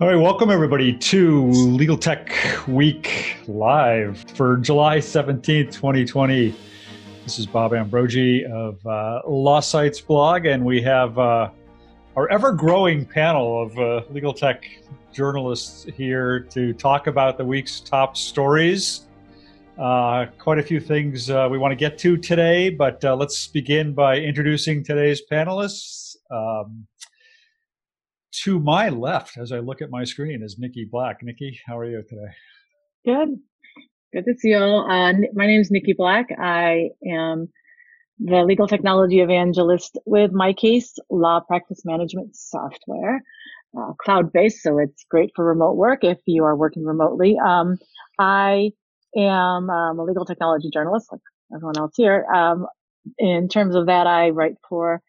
All right, welcome everybody to Legal Tech Week Live for July 17th, 2020. This is Bob Ambrogi of Law Sites blog, and we have our ever-growing panel of legal tech journalists here to talk about the week's top stories. Quite a few things we want to get to today, but let's begin by introducing today's panelists. To my left, as I look at my screen, is Nikki Black. Nikki, how are you today? Good. Good to see you all. My name is Nikki Black. I am the legal technology evangelist with MyCase, law practice management software, cloud-based, so it's great for remote work if you are working remotely. I am a legal technology journalist, like everyone else here. In terms of that, I write for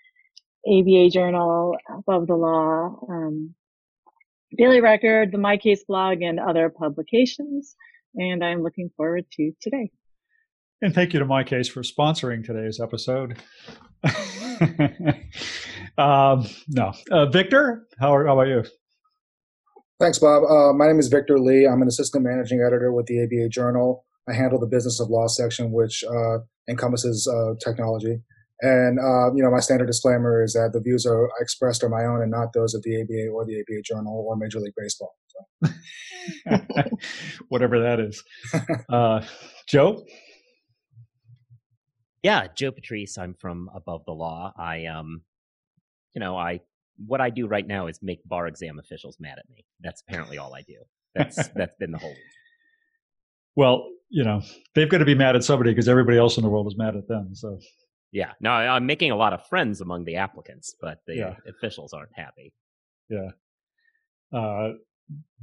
ABA Journal, Above the Law, Daily Record, the MyCase blog, and other publications. And I'm looking forward to today. And thank you to MyCase for sponsoring today's episode. Victor, how about you? Thanks, Bob. My name is Victor Lee. I'm an assistant managing editor with the ABA Journal. I handle the business of law section, which encompasses technology. And, my standard disclaimer is that the views are expressed are my own and not those of the ABA or the ABA Journal or Major League Baseball. So. Whatever that is. Joe? Yeah, Joe Patrice. I'm from Above the Law. What I do right now is make bar exam officials mad at me. That's apparently all I do. That's been the whole week. Well, they've got to be mad at somebody because everybody else in the world is mad at them. So. Yeah. No, I'm making a lot of friends among the applicants, but the officials aren't happy. Yeah.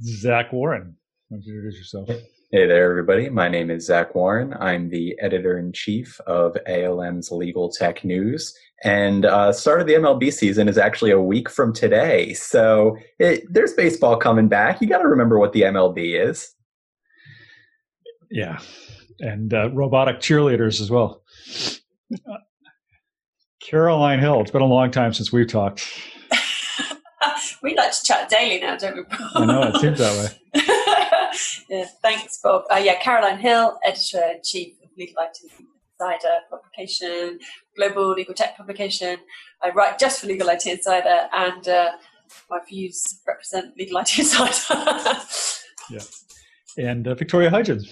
Zach Warren, why don't you introduce yourself? Hey there, everybody. My name is Zach Warren. I'm the editor-in-chief of ALM's Legal Tech News. And start of the MLB season is actually a week from today. So there's baseball coming back. You got to remember what the MLB is. Yeah. And robotic cheerleaders as well. Caroline Hill, it's been a long time since we've talked. We like to chat daily now, don't we, Bob? I know, it seems that way. Yeah, thanks, Bob. Caroline Hill, Editor-in-Chief of Legal IT Insider publication, global legal tech publication. I write just for Legal IT Insider, and my views represent Legal IT Insider. Yeah. And Victoria Hudgins.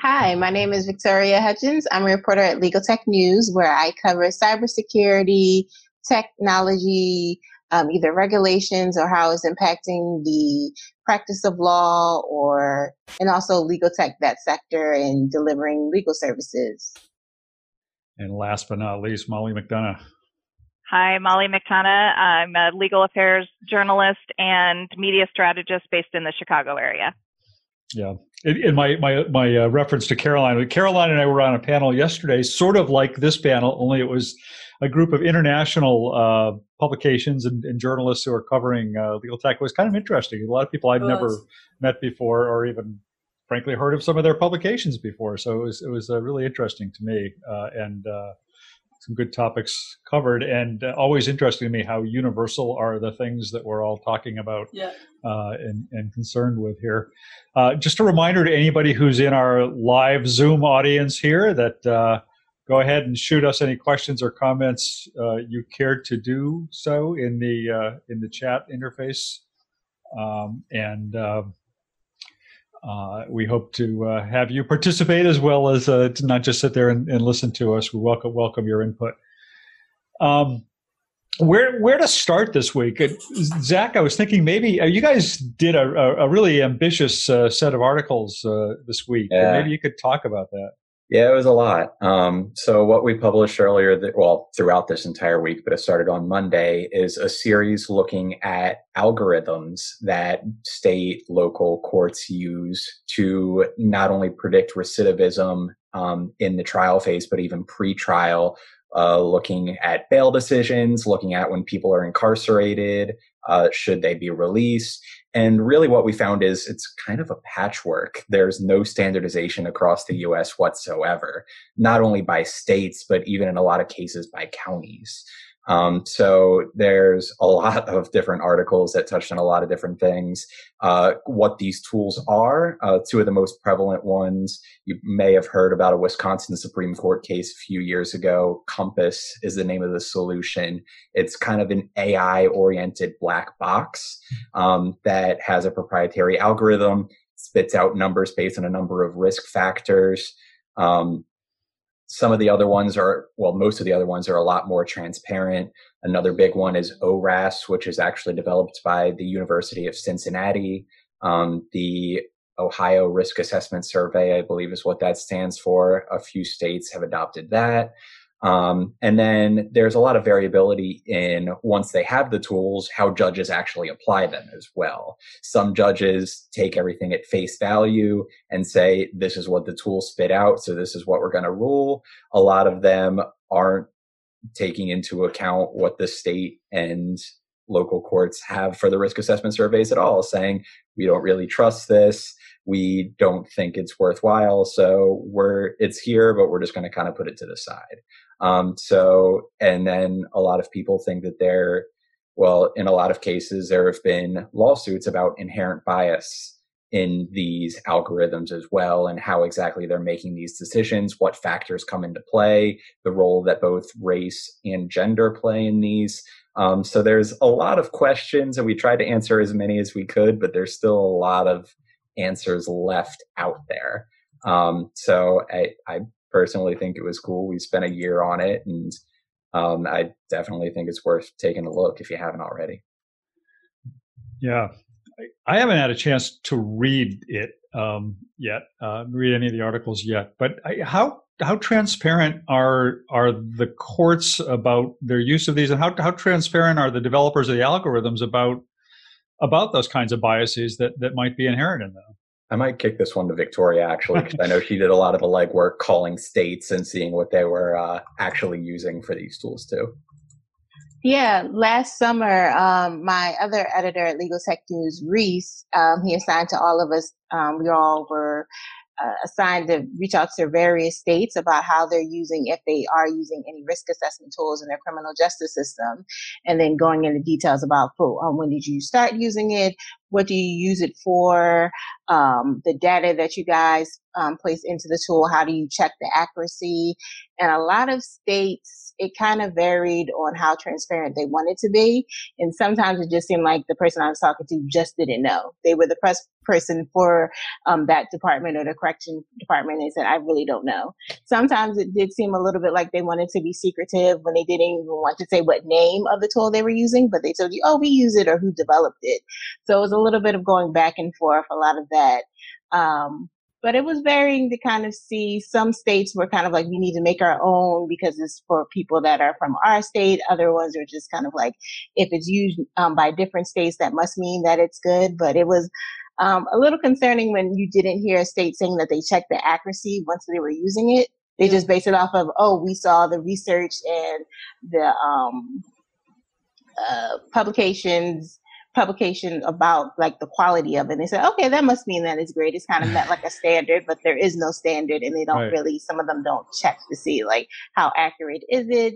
Hi, my name is Victoria Hudgins. I'm a reporter at Legal Tech News, where I cover cybersecurity, technology, either regulations or how it's impacting the practice of law, and also legal tech, that sector, and delivering legal services. And last but not least, Molly McDonough. Hi, Molly McDonough. I'm a legal affairs journalist and media strategist based in the Chicago area. Yeah. In my reference to Caroline, and I were on a panel yesterday, sort of like this panel, only it was a group of international publications and journalists who are covering legal tech. It was kind of interesting. A lot of people I'd never met before, or even, frankly, heard of some of their publications before. So it was really interesting to me, and some good topics covered. And always interesting to me how universal are the things that we're all talking about. Yeah. And concerned with here. Just a reminder to anybody who's in our live Zoom audience here that go ahead and shoot us any questions or comments you care to do so in the chat interface. We hope to have you participate as well as to not just sit there and listen to us. We welcome your input. Where to start this week? Zach, I was thinking maybe you guys did a really ambitious set of articles this week. Yeah. Maybe you could talk about that. Yeah, it was a lot. So what we published throughout this entire week, but it started on Monday, is a series looking at algorithms that state, local courts use to not only predict recidivism in the trial phase, but even pre-trial. Looking at bail decisions, looking at when people are incarcerated, should they be released? And really what we found is it's kind of a patchwork. There's no standardization across the U.S. whatsoever, not only by states, but even in a lot of cases by counties. So there's a lot of different articles that touched on a lot of different things. What these tools are, two of the most prevalent ones, you may have heard about a Wisconsin Supreme Court case a few years ago. COMPAS is the name of the solution. It's kind of an AI-oriented black box that has a proprietary algorithm, spits out numbers based on a number of risk factors. Some of the other ones are, well, most of the other ones are a lot more transparent. Another big one is ORAS, which is actually developed by the University of Cincinnati. The Ohio Risk Assessment Survey, I believe, is what that stands for. A few states have adopted that. And then there's a lot of variability in, once they have the tools, how judges actually apply them as well. Some judges take everything at face value and say, this is what the tools spit out, so this is what we're going to rule. A lot of them aren't taking into account what the state and local courts have for the risk assessment surveys at all, saying, we don't really trust this. We don't think it's worthwhile. So it's here, but we're just going to kind of put it to the side. And then a lot of people think that in a lot of cases, there have been lawsuits about inherent bias in these algorithms as well, and how exactly they're making these decisions, what factors come into play, the role that both race and gender play in these. So there's a lot of questions, and we tried to answer as many as we could, but there's still a lot of answers left out there. So I personally think it was cool. We spent a year on it, and I definitely think it's worth taking a look if you haven't already. Yeah. I haven't had a chance to read it yet, read any of the articles yet, but how transparent are the courts about their use of these, and how transparent are the developers of the algorithms about those kinds of biases that might be inherent in them? I might kick this one to Victoria, actually, because I know she did a lot of the legwork calling states and seeing what they were actually using for these tools, too. Yeah, last summer, my other editor at Legal Tech News, Reese, he assigned to all of us, we all were assigned to reach out to various states about how they're using, if they are using any risk assessment tools in their criminal justice system, and then going into details about when did you start using it, what do you use it for, the data that you guys place into the tool, how do you check the accuracy. And a lot of states, it kind of varied on how transparent they wanted to be, and sometimes it just seemed like the person I was talking to just didn't know. They were the press person for that department or the correction department, and said, I really don't know. Sometimes it did seem a little bit like they wanted to be secretive when they didn't even want to say what name of the tool they were using, but they told you, oh, we use it, or who developed it. So it was a little bit of going back and forth, a lot of that. But it was varying to kind of see. Some states were kind of like, we need to make our own because it's for people that are from our state. Other ones are just kind of like, if it's used by different states, that must mean that it's good. But it was a little concerning when you didn't hear a state saying that they checked the accuracy once they were using it. They just based it off of, we saw the research and the publication about like the quality of it. And they said, okay, that must mean that it's great. It's kind of met like a standard, but there is no standard, and they don't really, some of them don't check to see like how accurate is it,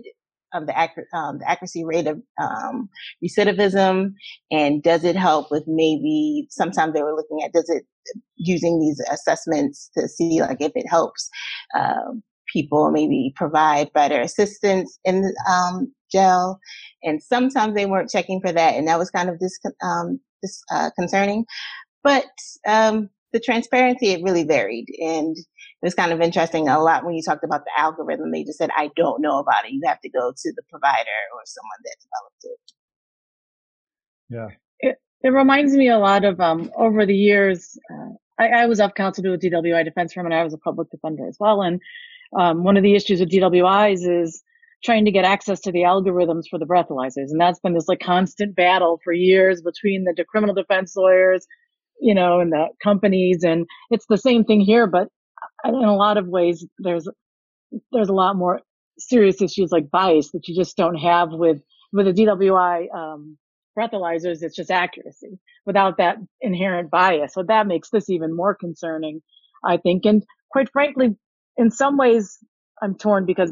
the accuracy rate of recidivism, and does it help with maybe, sometimes they were looking at, does it using these assessments to see like if it helps people maybe provide better assistance in jail. And sometimes they weren't checking for that, and that was kind of concerning. But the transparency, it really varied, and it was kind of interesting. A lot when you talked about the algorithm, they just said, I don't know about it. You have to go to the provider or someone that developed it. Yeah. It reminds me a lot of over the years, I was off counsel to a DWI defense firm, and I was a public defender as well. And one of the issues with DWIs is trying to get access to the algorithms for the breathalyzers. And that's been this like constant battle for years between the criminal defense lawyers, and the companies. And it's the same thing here, but in a lot of ways, there's a lot more serious issues like bias that you just don't have with a DWI breathalyzers, it's just accuracy without that inherent bias. So that makes this even more concerning, I think. And quite frankly, in some ways, I'm torn because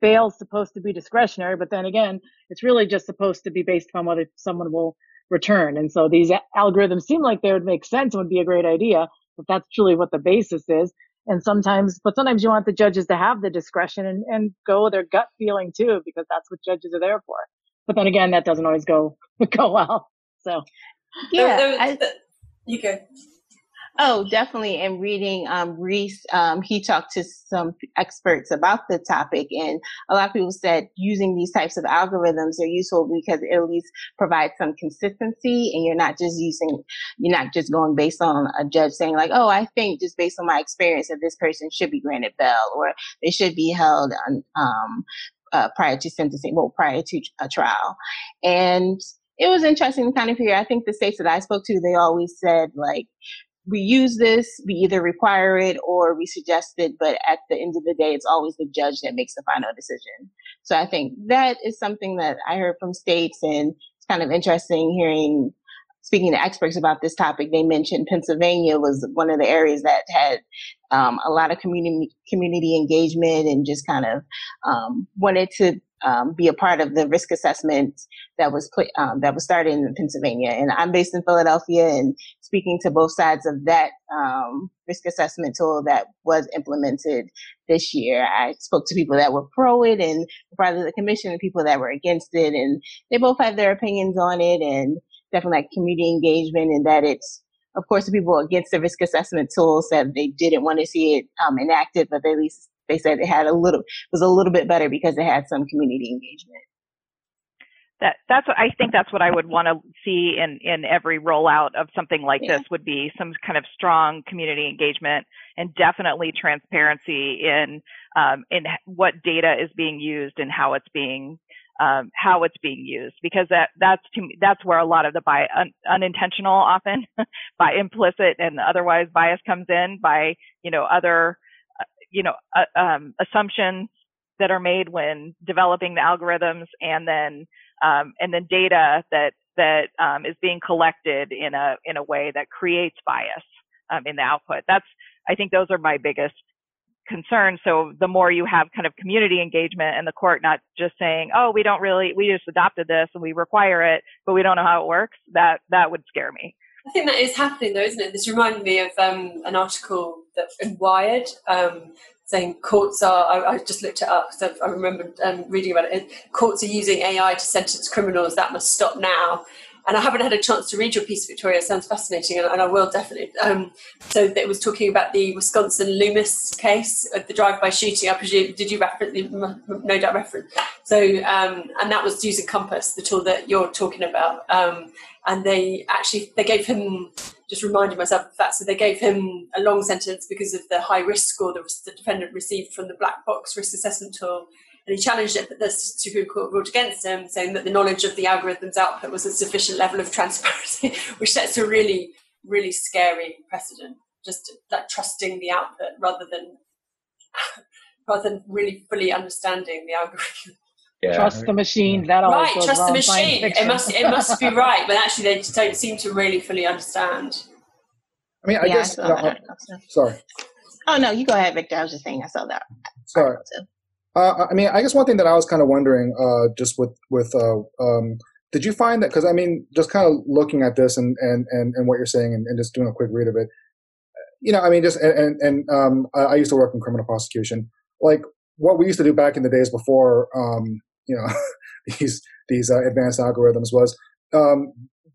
bail's supposed to be discretionary, but then again, it's really just supposed to be based upon whether someone will return. And so these algorithms seem like they would make sense and would be a great idea, but that's truly what the basis is. And sometimes you want the judges to have the discretion and go with their gut feeling too, because that's what judges are there for. But then again, that doesn't always go well. So yeah, you can. Oh, definitely. And reading Reese, he talked to some experts about the topic, and a lot of people said using these types of algorithms are useful because it at least provides some consistency, and you're not just going based on a judge saying like, oh, I think just based on my experience that this person should be granted bail or they should be held on prior to sentencing, well, prior to a trial. And it was interesting to kind of hear. I think the states that I spoke to, they always said like, we use this, we either require it or we suggest it, but at the end of the day, it's always the judge that makes the final decision. So I think that is something that I heard from states, and it's kind of interesting speaking to experts about this topic. They mentioned Pennsylvania was one of the areas that had a lot of community engagement and just kind of wanted to be a part of the risk assessment that was started in Pennsylvania. And I'm based in Philadelphia, and speaking to both sides of that risk assessment tool that was implemented this year, I spoke to people that were pro it and part of the commission, and people that were against it, and they both had their opinions on it, and definitely like community engagement, and that it's, of course, the people against the risk assessment tool said they didn't want to see it enacted, but they at least they said it had was a little bit better because it had some community engagement. That's what I think. That's what I would want to see in every rollout of something like this, would be some kind of strong community engagement and definitely transparency in what data is being used and how it's being used, because that's where a lot of the unintentional, often by implicit and otherwise bias comes in by other assumptions that are made when developing the algorithms, and then data that is being collected in a way that creates bias in the output. I think those are my biggest concerns. So the more you have kind of community engagement and the court not just saying, oh, we just adopted this and we require it, but we don't know how it works, that would scare me. I think that is happening though, isn't it? This reminded me of an article that in Wired saying courts are, I just looked it up because I remember reading about it, courts are using AI to sentence criminals, that must stop now. And I haven't had a chance to read your piece, Victoria, it sounds fascinating, and I will definitely. So it was talking about the Wisconsin Loomis case, the drive-by shooting, I presume, did you reference, no doubt reference. So, and that was using COMPAS, the tool that you're talking about. And they gave him, just reminded myself of that, so they gave him a long sentence because of the high risk score that the defendant received from the black box risk assessment tool. And he challenged it, but the Supreme Court ruled against him, saying that the knowledge of the algorithm's output was a sufficient level of transparency, which sets a really, really scary precedent, just like trusting the output rather than really fully understanding the algorithm. Yeah. Trust the machine. That always right, goes trust wrong. The machine. It must be right, but actually they just don't seem to really fully understand. I mean, I guess. Sorry. Oh no, you go ahead, Victor. I was just saying I saw that. Sorry. I mean, I guess one thing that I was kind of wondering, just with did you find that, because I mean, just kind of looking at this and what you're saying and just doing a quick read of it, you know, I mean, just, and I used to work in criminal prosecution. Like what we used to do back in the days before, you know, these advanced algorithms was,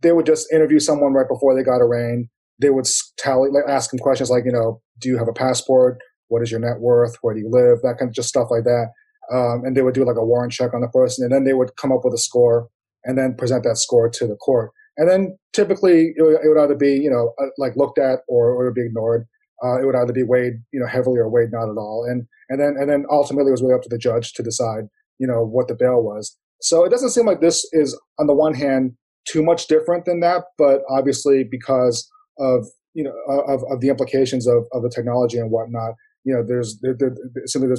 they would just interview someone right before they got arraigned. They would tally, like ask them questions like, you know, do you have a passport? What is your net worth? Where do you live? That kind of just stuff like that. And they would do like a warrant check on the person, and then they would come up with a score and then present that score to the court. And then typically it would either be, you know, like looked at or it would be ignored. It would either be weighed, you know, heavily or weighed not at all. And then ultimately it was really up to the judge to decide, you know, what the bail was. So it doesn't seem like this is on the one hand too much different than that, but obviously because of the implications of the technology and whatnot, you know, there's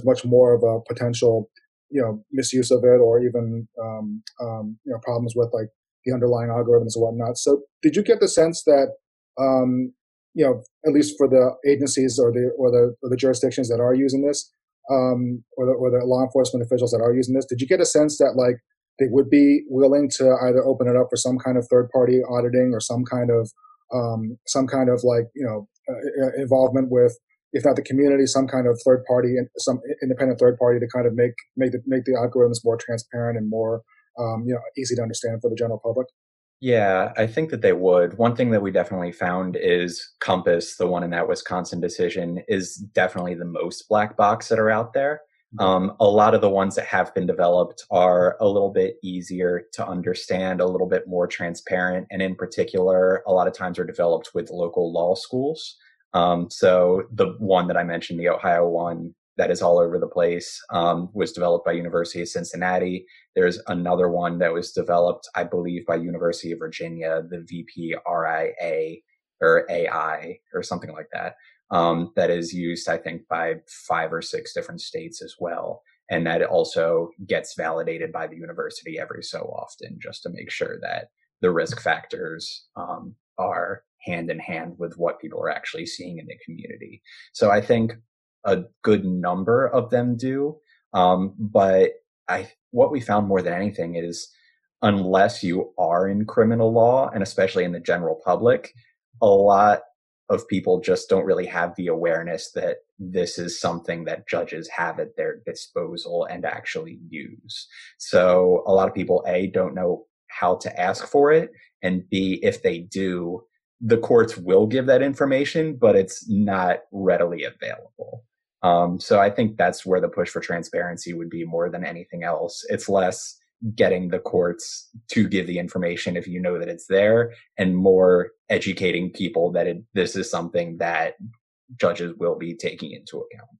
much more of a potential, you know, misuse of it, or even, you know, problems with like the underlying algorithms and whatnot. So did you get the sense that, at least for the agencies or the jurisdictions that are using this, or the law enforcement officials that are using this, did you get a sense that like they would be willing to either open it up for some kind of third party auditing or some kind of involvement with, if not the community, some kind of third party, some independent third party to kind of make the algorithms more transparent and more easy to understand for the general public? Yeah, I think that they would. One thing that we definitely found is COMPAS, the one in that Wisconsin decision, is definitely the most black box that are out there. A lot of the ones that have been developed are a little bit easier to understand, a little bit more transparent, and in particular, a lot of times are developed with local law schools. So the one that I mentioned, the Ohio one, that is all over the place, was developed by University of Cincinnati. There's another one that was developed, I believe, by University of Virginia, the VPRIA or AI or something like that, that is used, I think, by 5 or 6 different states as well. And that also gets validated by the university every so often just to make sure that the risk factors are hand in hand with what people are actually seeing in the community. So I think a good number of them do. But what we found more than anything is unless you are in criminal law, and especially in the general public, a lot of people just don't really have the awareness that this is something that judges have at their disposal and actually use. So a lot of people, A, don't know how to ask for it, and B, if they do, the courts will give that information, but it's not readily available. So I think that's where the push for transparency would be more than anything else. It's less getting the courts to give the information if you know that it's there, and more educating people that this is something that judges will be taking into account.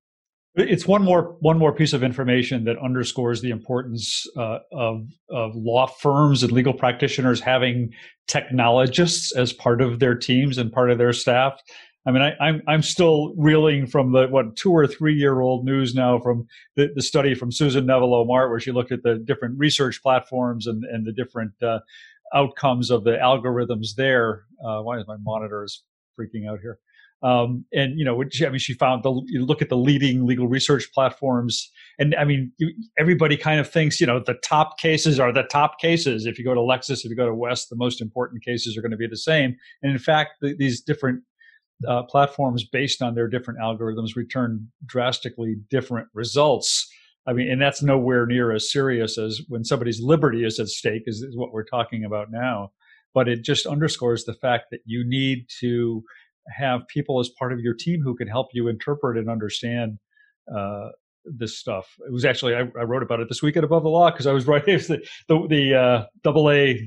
It's one more piece of information that underscores the importance of law firms and legal practitioners having technologists as part of their teams and part of their staff. I mean, I'm still reeling from the 2 or 3 year old news now from the study from Susan Neville-Omart, where she looked at the different research platforms and the different outcomes of the algorithms there. Why is my monitor is freaking out here? She found you look at the leading legal research platforms, and I mean, everybody kind of thinks, the top cases are the top cases. If you go to Lexis, if you go to West, the most important cases are going to be the same. And in fact, these different platforms, based on their different algorithms, return drastically different results. I mean, and that's nowhere near as serious as when somebody's liberty is at stake, is what we're talking about now. But it just underscores the fact that you need to have people as part of your team who can help you interpret and understand this stuff. It was actually, I wrote about it this week at Above the Law, because I was writing the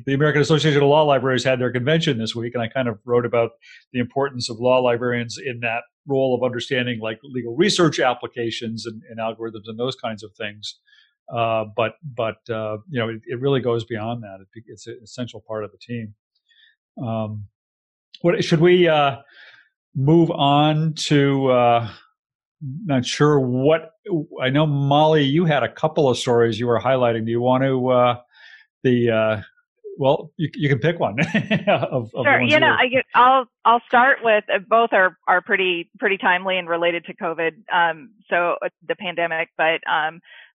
American Association of Law Libraries had their convention this week, and I kind of wrote about the importance of law librarians in that role of understanding like legal research applications and algorithms and those kinds of things. It really goes beyond that. It's an essential part of the team. What should we move on to? Not sure what I know. Molly, you had a couple of stories you were highlighting. Do you want to you can pick one. Sure. I'll start with both are pretty timely and related to COVID. So the pandemic, but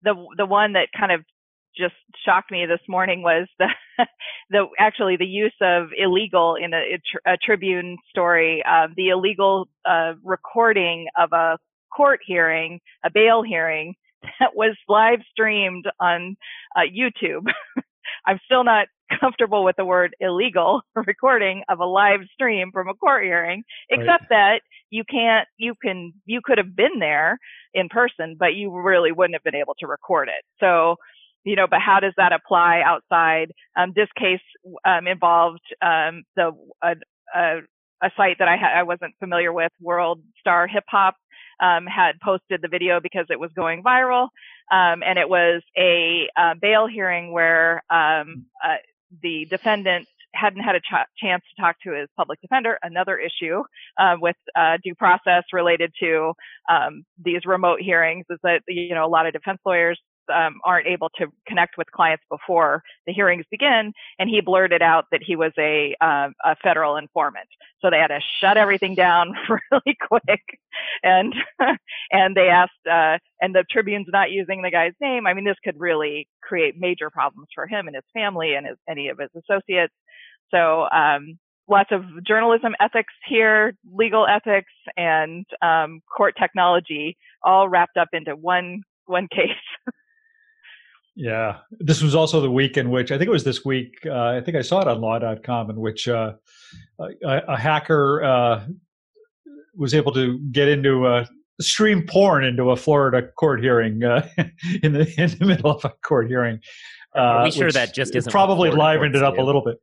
the one that kind of just shocked me this morning was the use of illegal in a Tribune story, the illegal recording of a court hearing, a bail hearing that was live streamed on YouTube. I'm still not comfortable with the word illegal, recording of a live stream from a court hearing, except that you could have been there in person, but you really wouldn't have been able to record it. So, but how does that apply outside? This case involved a site that I wasn't familiar with, World Star Hip Hop, had posted the video because it was going viral, and it was a bail hearing where the defendant hadn't had a chance to talk to his public defender, another issue with due process related to these remote hearings, is that a lot of defense lawyers aren't able to connect with clients before the hearings begin. And he blurted out that he was a federal informant. So they had to shut everything down really quick. And they asked, and the Tribune's not using the guy's name. I mean, this could really create major problems for him and his family and any of his associates. So, lots of journalism ethics here, legal ethics, and court technology, all wrapped up into one case. Yeah. This was also the week in which, I think it was this week, I think I saw it on law.com, in which a hacker was able to get into stream porn into a Florida court hearing in the middle of a court hearing. Are we sure that just isn't probably livened it up a little bit?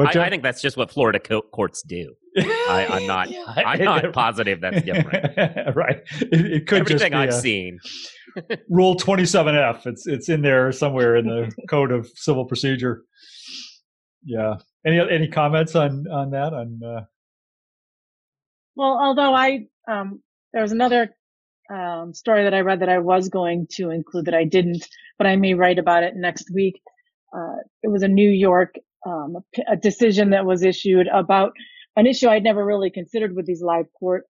I think that's just what Florida courts do. I'm not positive that's different. Right. It could everything just be I've seen. Rule 27F. It's in there somewhere in the Code of Civil Procedure. Yeah. Any comments on that? Well, although there was another story that I read that I was going to include that I didn't, but I may write about it next week. It was a New York a decision that was issued about an issue I'd never really considered with these live court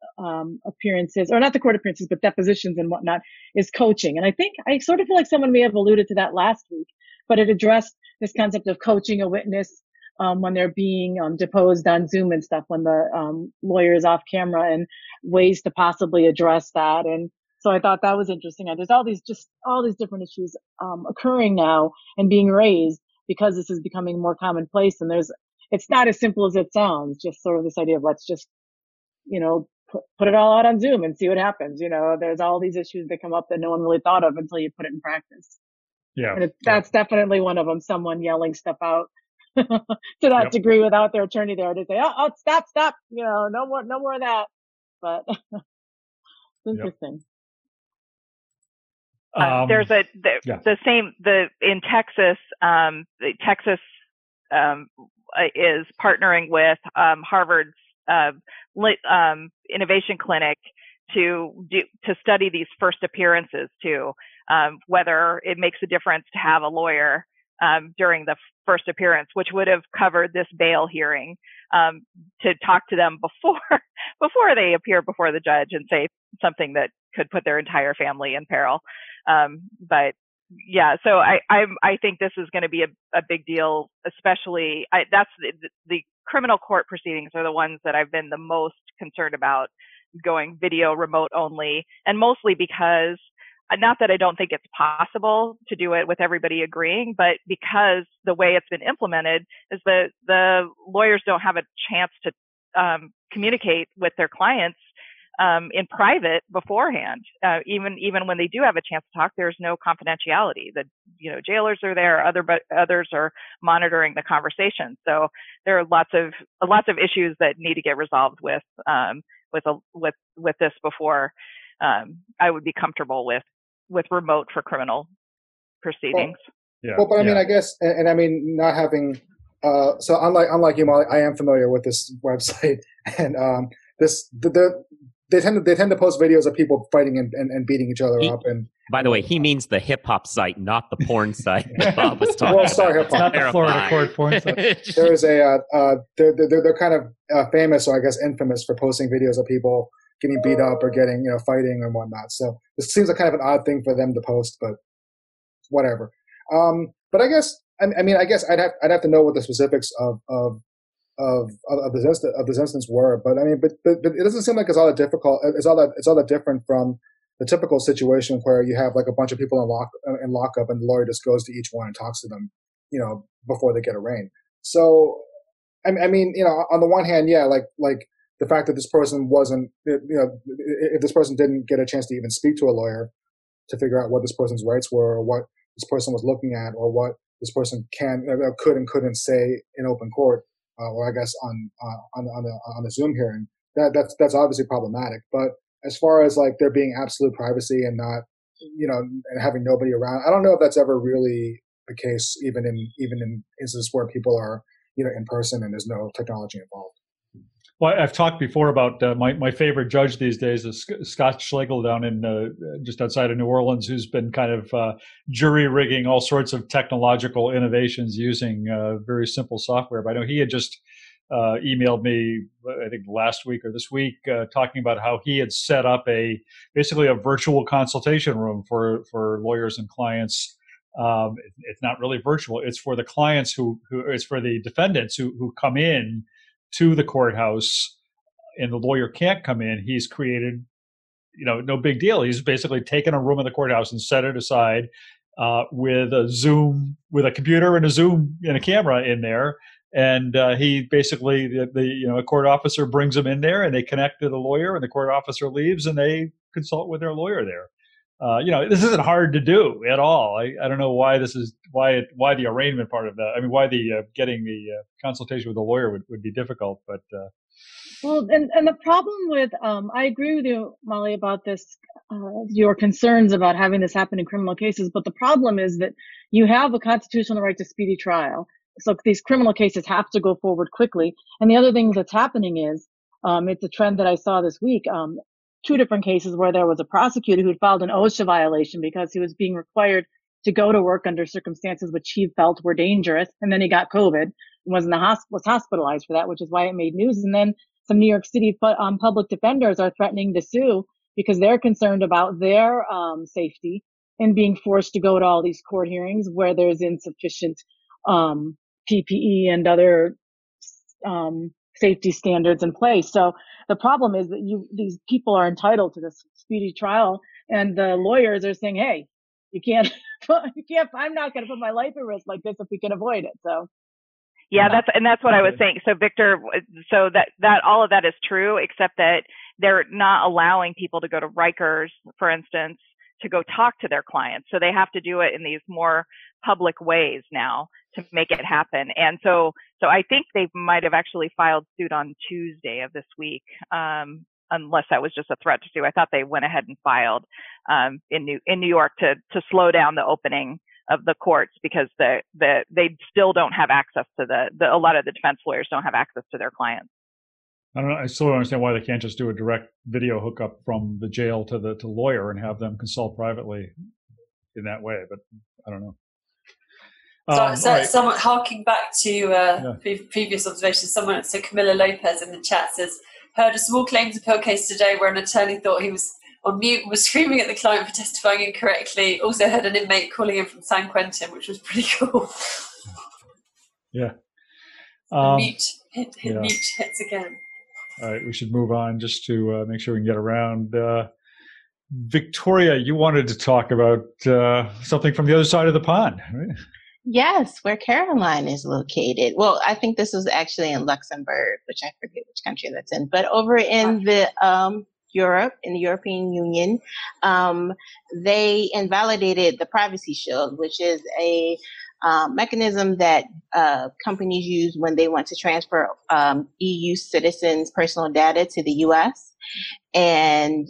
appearances, or not the court appearances, but depositions and whatnot, is coaching. And I think I sort of feel like someone may have alluded to that last week, but it addressed this concept of coaching a witness when they're being deposed on Zoom and stuff, when the lawyer is off camera, and ways to possibly address that. And so I thought that was interesting. There's all these different issues occurring now and being raised, because this is becoming more commonplace, and it's not as simple as it sounds. Just sort of this idea of let's just, put it all out on Zoom and see what happens. There's all these issues that come up that no one really thought of until you put it in practice. Yeah, and that's definitely one of them. Someone yelling stuff out to that degree without their attorney there to say, "Oh, stop!" No more of that. But it's interesting. Texas is partnering with Harvard's Innovation Clinic to study these first appearances too, whether it makes a difference to have a lawyer during the first appearance, which would have covered this bail hearing, to talk to them before they appear before the judge and say something that could put their entire family in peril. But yeah, so I think this is going to be a big deal, especially that's the criminal court proceedings are the ones that I've been the most concerned about going video remote only, and mostly because, not that I don't think it's possible to do it with everybody agreeing, but because the way it's been implemented is that the lawyers don't have a chance to communicate with their clients in private beforehand. Even when they do have a chance to talk, there's no confidentiality. The jailers are there, others are monitoring the conversation. So there are lots of issues that need to get resolved with this before I would be comfortable with remote for criminal proceedings. I guess, and I mean, not having, so unlike you, Molly, I am familiar with this website, and they tend to post videos of people fighting and beating each other up. And by the way, he means the hip hop site, not the porn site. Bob was talking World Star Hip Hop, not the Florida court porn site. There is they're kind of famous, or I guess infamous, for posting videos of people getting beat up or getting, fighting and whatnot. So this seems like kind of an odd thing for them to post, but whatever. But I guess I'd have to know what the specifics of this instance were. But I mean, but it doesn't seem like it's all that difficult. It's all that different from the typical situation where you have like a bunch of people in lockup and the lawyer just goes to each one and talks to them, before they get arraigned. So on the one hand, like the fact that this person wasn't, if this person didn't get a chance to even speak to a lawyer to figure out what this person's rights were, or what this person was looking at, or what this person could and couldn't say in open court, or I guess on the Zoom hearing, that's obviously problematic. But as far as like there being absolute privacy and not, and having nobody around, I don't know if that's ever really the case, even in instances where people are, in person and there's no technology involved. Well, I've talked before about my favorite judge these days is Scott Schlegel down in just outside of New Orleans, who's been kind of jury rigging all sorts of technological innovations using very simple software. But I know he had just emailed me, I think last week or this week, talking about how he had set up basically a virtual consultation room for lawyers and clients. It's not really virtual. It's for the clients it's for the defendants who come in to the courthouse and the lawyer can't come in. He's created, no big deal. He's basically taken a room in the courthouse and set it aside with a Zoom, with a computer and a Zoom and a camera in there. And he basically, a court officer brings them in there and they connect to the lawyer and the court officer leaves and they consult with their lawyer there. This isn't hard to do at all. I don't know why why the arraignment part of that. I mean, why the getting the consultation with the lawyer would be difficult. But well, and the problem with I agree with you, Molly, about this your concerns about having this happen in criminal cases. But the problem is that you have a constitutional right to speedy trial, so these criminal cases have to go forward quickly. And the other thing that's happening is it's a trend that I saw this week. Two different cases where there was a prosecutor who had filed an OSHA violation because he was being required to go to work under circumstances which he felt were dangerous. And then he got COVID and was hospitalized for that, which is why it made news. And then some New York City public defenders are threatening to sue because they're concerned about their safety and being forced to go to all these court hearings where there's insufficient PPE and other safety standards in place. So the problem is that these people are entitled to this speedy trial, and the lawyers are saying, "Hey, you can't. I'm not going to put my life at risk like this if we can avoid it." So, yeah, that's what I was saying. So, Victor, so that all of that is true, except that they're not allowing people to go to Rikers, for instance, to go talk to their clients. So they have to do it in these more public ways now to make it happen. And so I think they might have actually filed suit on Tuesday of this week, unless that was just a threat to sue. I thought they went ahead and filed in New York to slow down the opening of the courts because they still don't have access to a lot of the defense lawyers don't have access to their clients. I don't know. I still don't understand why they can't just do a direct video hookup from the jail to the lawyer and have them consult privately in that way. But I don't know. Someone harking back to previous observations, so Camilla Lopez in the chat says, heard a small claims appeal case today where an attorney thought he was on mute and was screaming at the client for testifying incorrectly. Also heard an inmate calling in from San Quentin, which was pretty cool. Yeah. Mute hits again. All right, we should move on just to make sure we can get around. Victoria, you wanted to talk about something from the other side of the pond, right? Yes, where Caroline is located. Well, I think this was actually in Luxembourg, which I forget which country that's in, but over in the Europe, in the European Union, they invalidated the Privacy Shield, which is a mechanism that companies use when they want to transfer EU citizens' personal data to the U.S. And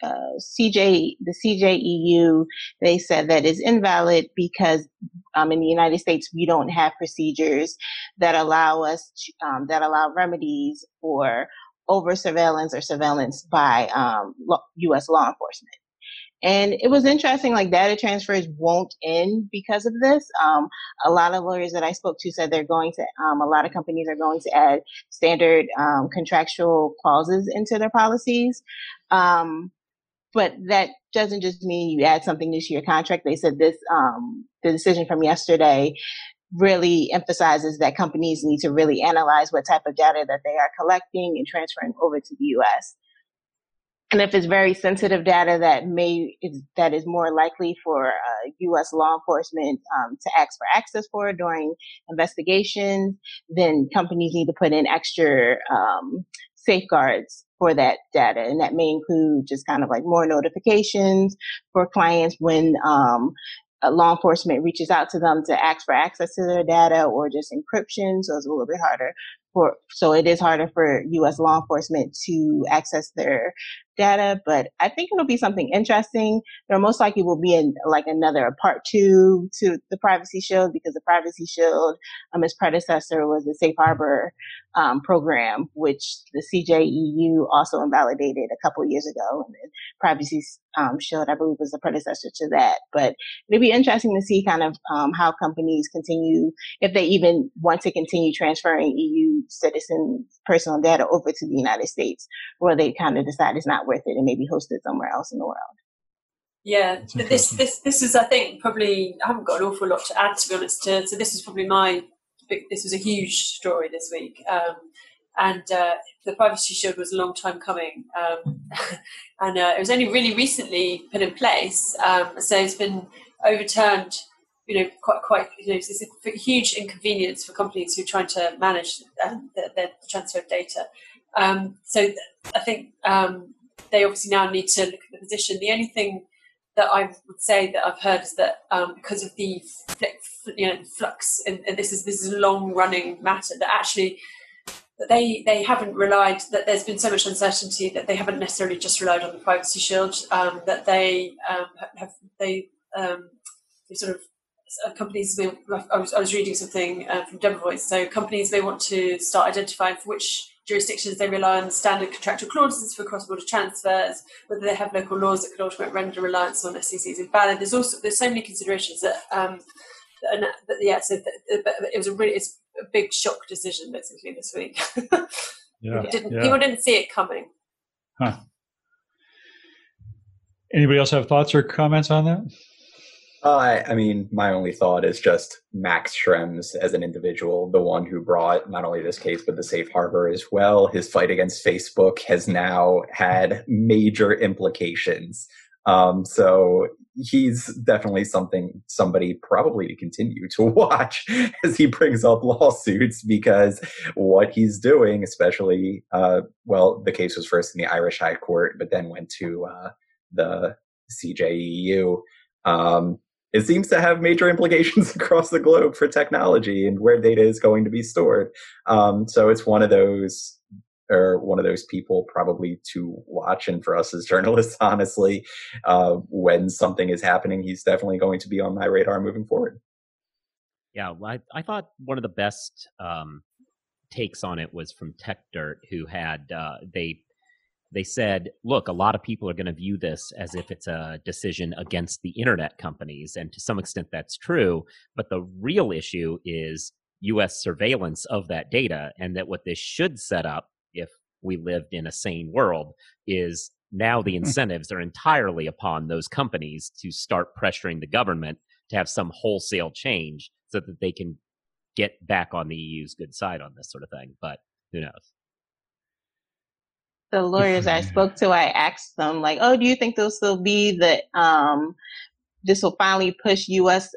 the CJEU, they said that is invalid because in the United States we don't have procedures that allow us that allow remedies for over surveillance or surveillance by U.S. law enforcement. And it was interesting, like data transfers won't end because of this. A lot of lawyers that I spoke to said they're going to, a lot of companies are going to add standard contractual clauses into their policies. But that doesn't just mean you add something new to your contract. They said this, the decision from yesterday really emphasizes that companies need to really analyze what type of data that they are collecting and transferring over to the U.S. And if it's very sensitive data that is more likely for U.S. law enforcement to ask for access for during investigations, then companies need to put in extra safeguards for that data. And that may include just kind of like more notifications for clients when law enforcement reaches out to them to ask for access to their data, or just encryption. So it's a little bit harder. So it is harder for U.S. law enforcement to access their data, but I think it'll be something interesting. There most likely will be another part two to the Privacy Shield, because the Privacy Shield, its predecessor was the Safe Harbor program, which the CJEU also invalidated a couple of years ago. And the Privacy Shield, I believe, was the predecessor to that. But it'll be interesting to see kind of how companies continue, if they even want to continue transferring EU citizens' personal data over to the United States, where they kind of decide it's not worth it and maybe host it somewhere else in the world. Yeah, but this is, I think, probably, I haven't got an awful lot to add, to be honest. So this is probably this was a huge story this week. And the Privacy Shield was a long time coming. And it was only really recently put in place. So it's been overturned, quite, it's a huge inconvenience for companies who are trying to manage their transfer of data. So I think they obviously now need to look at the position. The only thing that I would say that I've heard is that because of the flux, and this is a long-running matter, that actually they haven't relied, that there's been so much uncertainty that they haven't necessarily just relied on the Privacy Shield, that they companies may, I was reading something from Debevoise, so companies may want to start identifying for which jurisdictions they rely on standard contractual clauses for cross-border transfers, whether they have local laws that could ultimately render reliance on SCCs invalid. There's so many considerations that, it's a big shock decision basically this week. Yeah. People didn't see it coming. Huh. Anybody else have thoughts or comments on that? I mean, my only thought is just Max Schrems as an individual, the one who brought not only this case, but the Safe Harbor as well. His fight against Facebook has now had major implications. So he's definitely somebody probably to continue to watch as he brings up lawsuits, because what he's doing, especially, the case was first in the Irish High Court, but then went to the CJEU. It seems to have major implications across the globe for technology and where data is going to be stored. So it's one of those people probably to watch. And for us as journalists, honestly, when something is happening, he's definitely going to be on my radar moving forward. Yeah, I thought one of the best takes on it was from Tech Dirt, who had they said, look, a lot of people are going to view this as if it's a decision against the internet companies. And to some extent, that's true. But the real issue is U.S. surveillance of that data. And that what this should set up, if we lived in a sane world, is now the incentives are entirely upon those companies to start pressuring the government to have some wholesale change so that they can get back on the EU's good side on this sort of thing. But who knows? The lawyers I spoke to, I asked them, like, do you think there'll still be this will finally push U.S.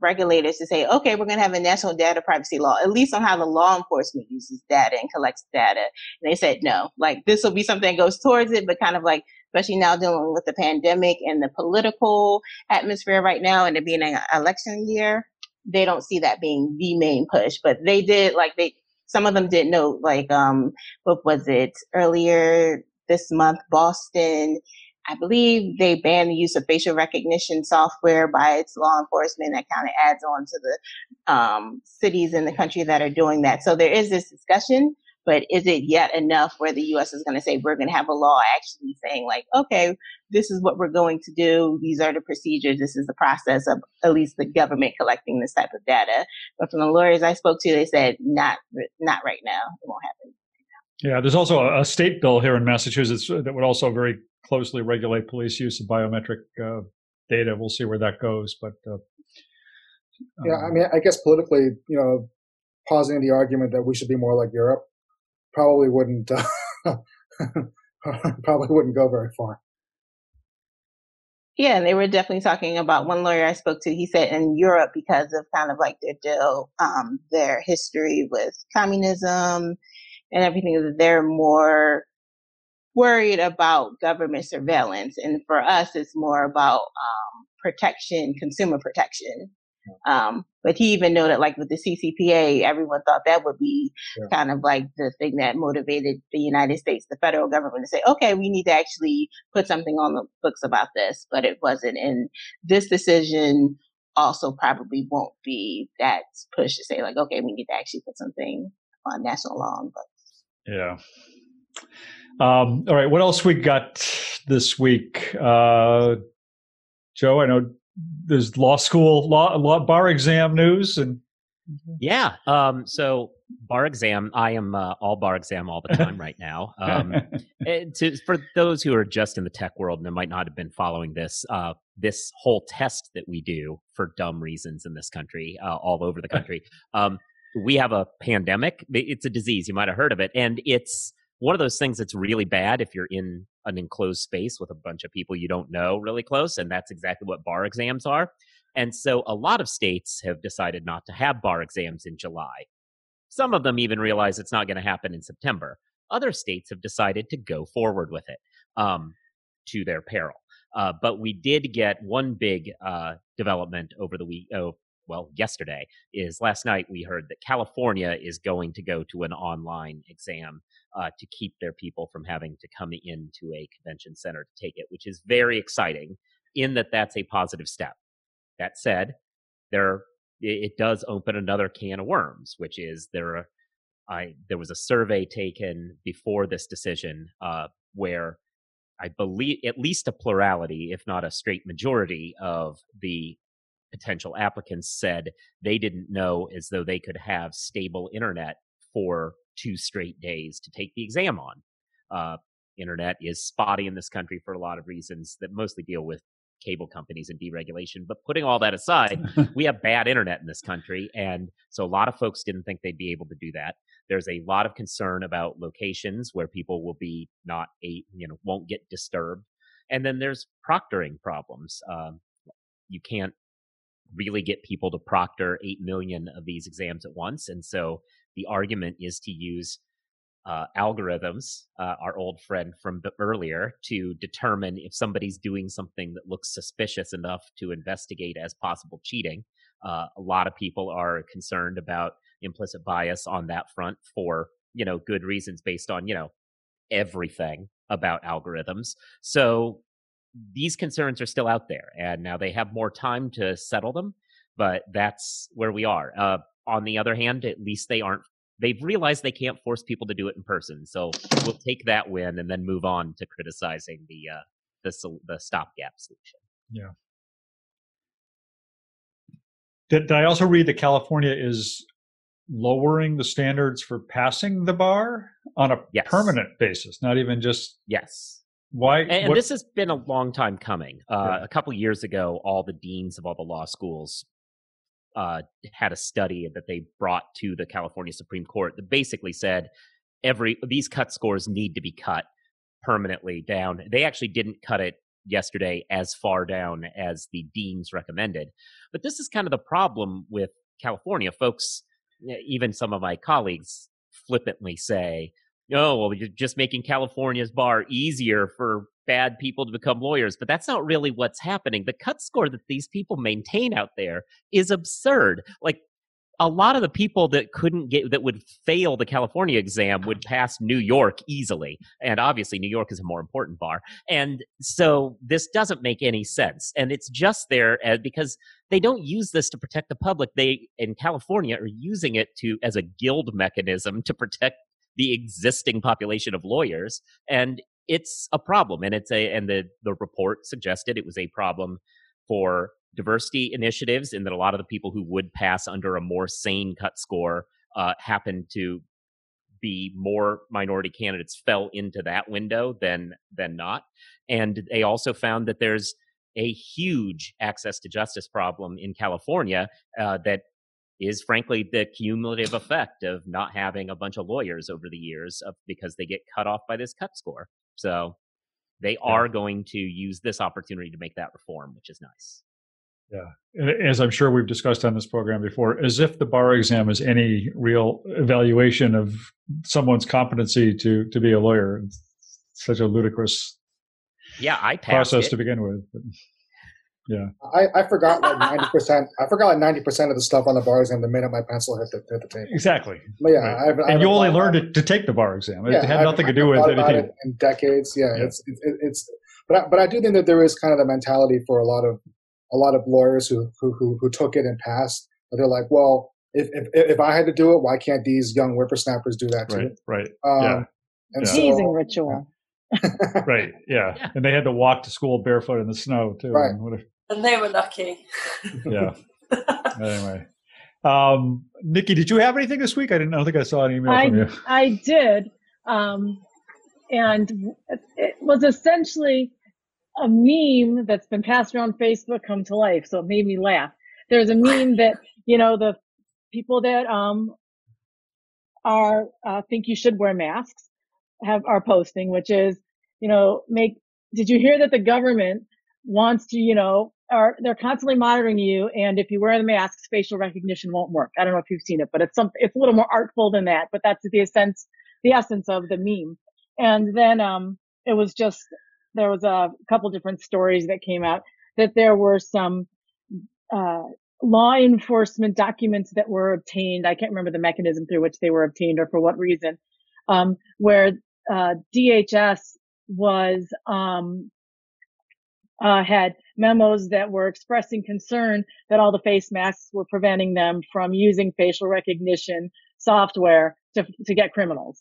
regulators to say, okay, we're going to have a national data privacy law, at least on how the law enforcement uses data and collects data. And they said no, like this will be something that goes towards it, but kind of like, especially now dealing with the pandemic and the political atmosphere right now and it being an election year, they don't see that being the main push. But they did, like, some of them did note, like, what was it, earlier this month, Boston, I believe they banned the use of facial recognition software by its law enforcement. That kind of adds on to the cities in the country that are doing that. So there is this discussion, but is it yet enough where the U.S. is going to say, we're going to have a law actually saying, like, okay, this is what we're going to do. These are the procedures. This is the process of at least the government collecting this type of data. But from the lawyers I spoke to, they said, not right now. It won't happen. Yeah, there's also a state bill here in Massachusetts that would also very closely regulate police use of biometric data. We'll see where that goes. But I mean, I guess politically, pausing the argument that we should be more like Europe probably wouldn't go very far. Yeah, and they were definitely talking about, one lawyer I spoke to, he said in Europe, because of kind of like their deal, their history with communism and everything, they're more worried about government surveillance. And for us, it's more about protection, consumer protection. But he even noted, like with the CCPA, everyone thought that would be kind of like the thing that motivated the United States, the federal government, to say, okay, we need to actually put something on the books about this, but it wasn't. And this decision also probably won't be that push to say, like, okay, we need to actually put something on national law on books. Yeah. All right. What else we got this week? Joe, I know there's law school bar exam news. And yeah. So bar exam, I am all bar exam all the time right now. For those who are just in the tech world and might not have been following this, this whole test that we do for dumb reasons in this country, all over the country, we have a pandemic. It's a disease. You might have heard of it. And it's one of those things that's really bad if you're in an enclosed space with a bunch of people you don't know really close. And that's exactly what bar exams are. And so a lot of states have decided not to have bar exams in July. Some of them even realize it's not going to happen in September. Other states have decided to go forward with it, to their peril. But we did get one big development over the week. Yesterday is last night we heard that California is going to go to an online exam to keep their people from having to come into a convention center to take it, which is very exciting in that that's a positive step. That said, it does open another can of worms, which is there was a survey taken before this decision where I believe at least a plurality, if not a straight majority of the potential applicants said they didn't know as though they could have stable internet for 2 straight days to take the exam on. Internet is spotty in this country for a lot of reasons that mostly deal with cable companies and deregulation. But putting all that aside, we have bad internet in this country. And so a lot of folks didn't think they'd be able to do that. There's a lot of concern about locations where people will be won't get disturbed. And then there's proctoring problems. You can't really get people to proctor 8 million of these exams at once. And so the argument is to use algorithms, our old friend from earlier, to determine if somebody's doing something that looks suspicious enough to investigate as possible cheating. A lot of people are concerned about implicit bias on that front for, good reasons based on, everything about algorithms. So these concerns are still out there, and now they have more time to settle them, but that's where we are. On the other hand, at least they've realized they can't force people to do it in person. So we'll take that win and then move on to criticizing the stopgap solution. Yeah. Did I also read that California is lowering the standards for passing the bar on a permanent basis, not even just... Yes. Why? And this has been a long time coming. A couple years ago, all the deans of all the law schools had a study that they brought to the California Supreme Court that basically said these cut scores need to be cut permanently down. They actually didn't cut it yesterday as far down as the deans recommended. But this is kind of the problem with California. Folks, even some of my colleagues flippantly say, you're just making California's bar easier for bad people to become lawyers. But that's not really what's happening. The cut score that these people maintain out there is absurd. Like, a lot of the people that would fail the California exam would pass New York easily. And obviously, New York is a more important bar. And so this doesn't make any sense. And it's just there because they don't use this to protect the public. They, in California, are using it as a guild mechanism to protect the existing population of lawyers, and it's a problem. And the report suggested it was a problem for diversity initiatives, in that a lot of the people who would pass under a more sane cut score happened to be more minority candidates fell into that window than not. And they also found that there's a huge access to justice problem in California that is frankly the cumulative effect of not having a bunch of lawyers over the years because they get cut off by this cut score. So they are going to use this opportunity to make that reform, which is nice. Yeah. As I'm sure we've discussed on this program before, as if the bar exam is any real evaluation of someone's competency to be a lawyer. It's such a ludicrous process to begin with. Yeah. I forgot like 90%. I forgot like 90% of the stuff on the bar exam the minute my pencil hit the table. Exactly. But yeah, right. And you only learned to take the bar exam. It had nothing to do with anything. In decades, it's. But I do think that there is kind of the mentality for a lot of lawyers who took it and passed. But they're like, well, if I had to do it, why can't these young whippersnappers do that too? Right. Teasing ritual. Right. Yeah. And they had to walk to school barefoot in the snow too. Right. And they were lucky. Yeah. Anyway. Nikki, did you have anything this week? I don't think I saw an email from you. I did. And it was essentially a meme that's been passed around Facebook come to life. So it made me laugh. There's a meme that, the people that think you should wear masks are posting, which is, did you hear that the government wants to, they're constantly monitoring you, and if you wear the masks, facial recognition won't work. I don't know if you've seen it, but it's a little more artful than that, but that's the essence of the meme. And then it was just, there was a couple different stories that came out that there were some law enforcement documents that were obtained. I can't remember the mechanism through which they were obtained or for what reason, where DHS was had memos that were expressing concern that all the face masks were preventing them from using facial recognition software to get criminals.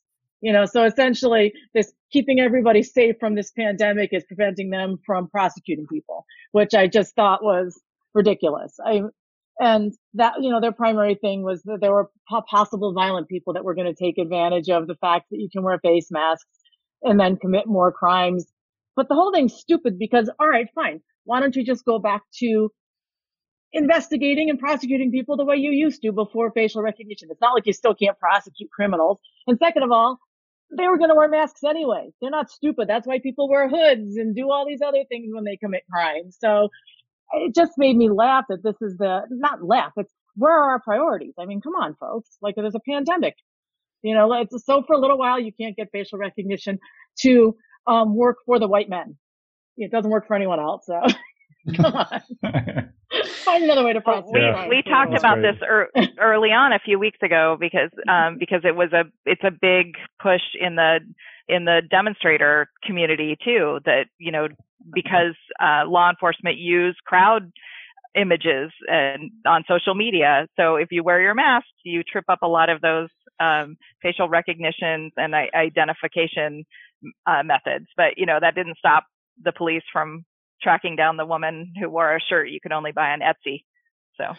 So essentially this keeping everybody safe from this pandemic is preventing them from prosecuting people, which I just thought was ridiculous. And that, their primary thing was that there were possible violent people that were going to take advantage of the fact that you can wear face masks and then commit more crimes. But the whole thing's stupid because, all right, fine. Why don't you just go back to investigating and prosecuting people the way you used to before facial recognition? It's not like you still can't prosecute criminals. And second of all, they were going to wear masks anyway. They're not stupid. That's why people wear hoods and do all these other things when they commit crimes. So it just made me laugh that this is it's where are our priorities? I mean, come on, folks. Like, there's a pandemic. So for a little while, you can't get facial recognition to work for the white men. It doesn't work for anyone else. So come on. Find another way to process. We talked about this early on a few weeks ago because it's a big push in the demonstrator community too, that because law enforcement use crowd images and on social media. So if you wear your mask, you trip up a lot of those facial recognition and identification methods. But that didn't stop the police from tracking down the woman who wore a shirt you could only buy on Etsy. So.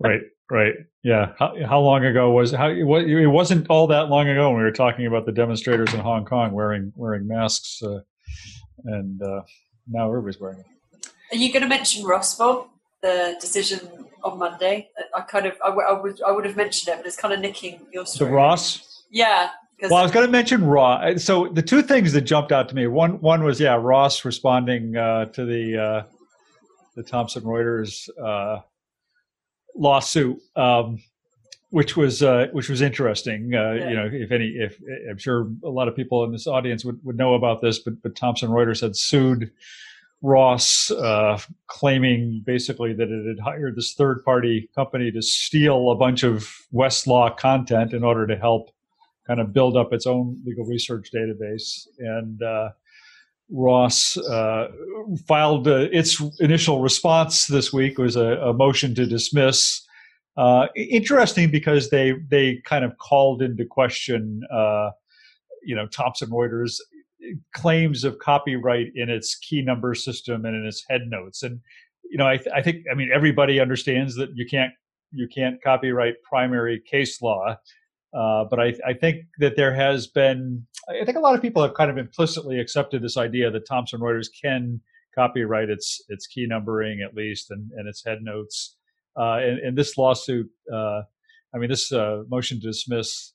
Right. Yeah. How long ago it wasn't all that long ago when we were talking about the demonstrators in Hong Kong wearing masks, and now everybody's wearing it. Are you going to mention Ross, Bob, the decision on Monday? I would have mentioned it, but it's kind of nicking your story. The Ross? Yeah. Well, I was going to mention Ross. So the two things that jumped out to me, one was, Ross responding to the Thomson Reuters lawsuit, which was interesting. I'm sure a lot of people in this audience would know about this, but Thomson Reuters had sued Ross, claiming basically that it had hired this third-party company to steal a bunch of Westlaw content in order to help kind of build up its own legal research database. And Ross filed its initial response this week was a motion to dismiss. Interesting because they kind of called into question, Thomson Reuters' claims of copyright in its key number system and in its head notes. And, I think everybody understands that you can't copyright primary case law. But I think that there has been, I think a lot of people have kind of implicitly accepted this idea that Thomson Reuters can copyright its key numbering at least and its head notes. And this lawsuit, this motion to dismiss,